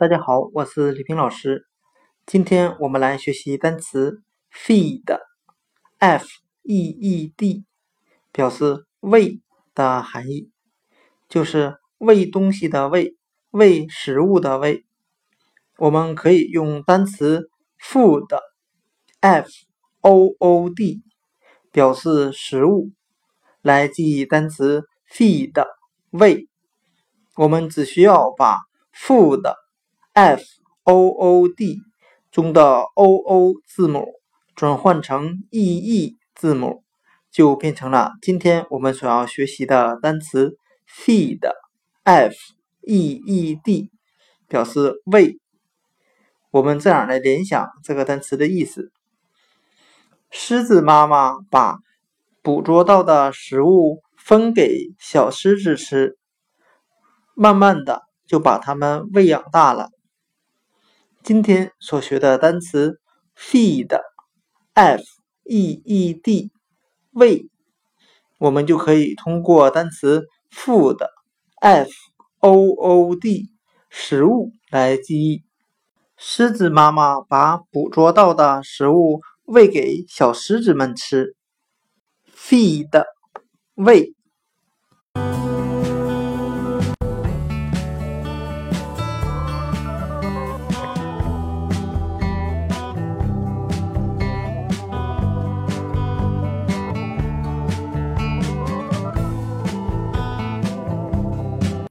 大家好，我是李平老师。今天我们来学习单词 feed，F-E-E-D， 表示喂的含义，就是喂东西的喂，喂食物的喂。我们可以用单词 food，F-O-O-D， 表示食物，来记忆单词 feed 喂。我们只需要把 food，F-O-O-D 中的 OO 字母转换成 EE 字母，就变成了今天我们所要学习的单词 feed，F-E-E-D， 表示喂。我们这样来联想这个单词的意思。狮子妈妈把捕捉到的食物分给小狮子吃，慢慢的就把它们喂养大了。今天所学的单词 feed，F-E-E-D， 喂，我们就可以通过单词 food，F-O-O-D， 食物来记忆。狮子妈妈把捕捉到的食物喂给小狮子们吃。feed， 喂。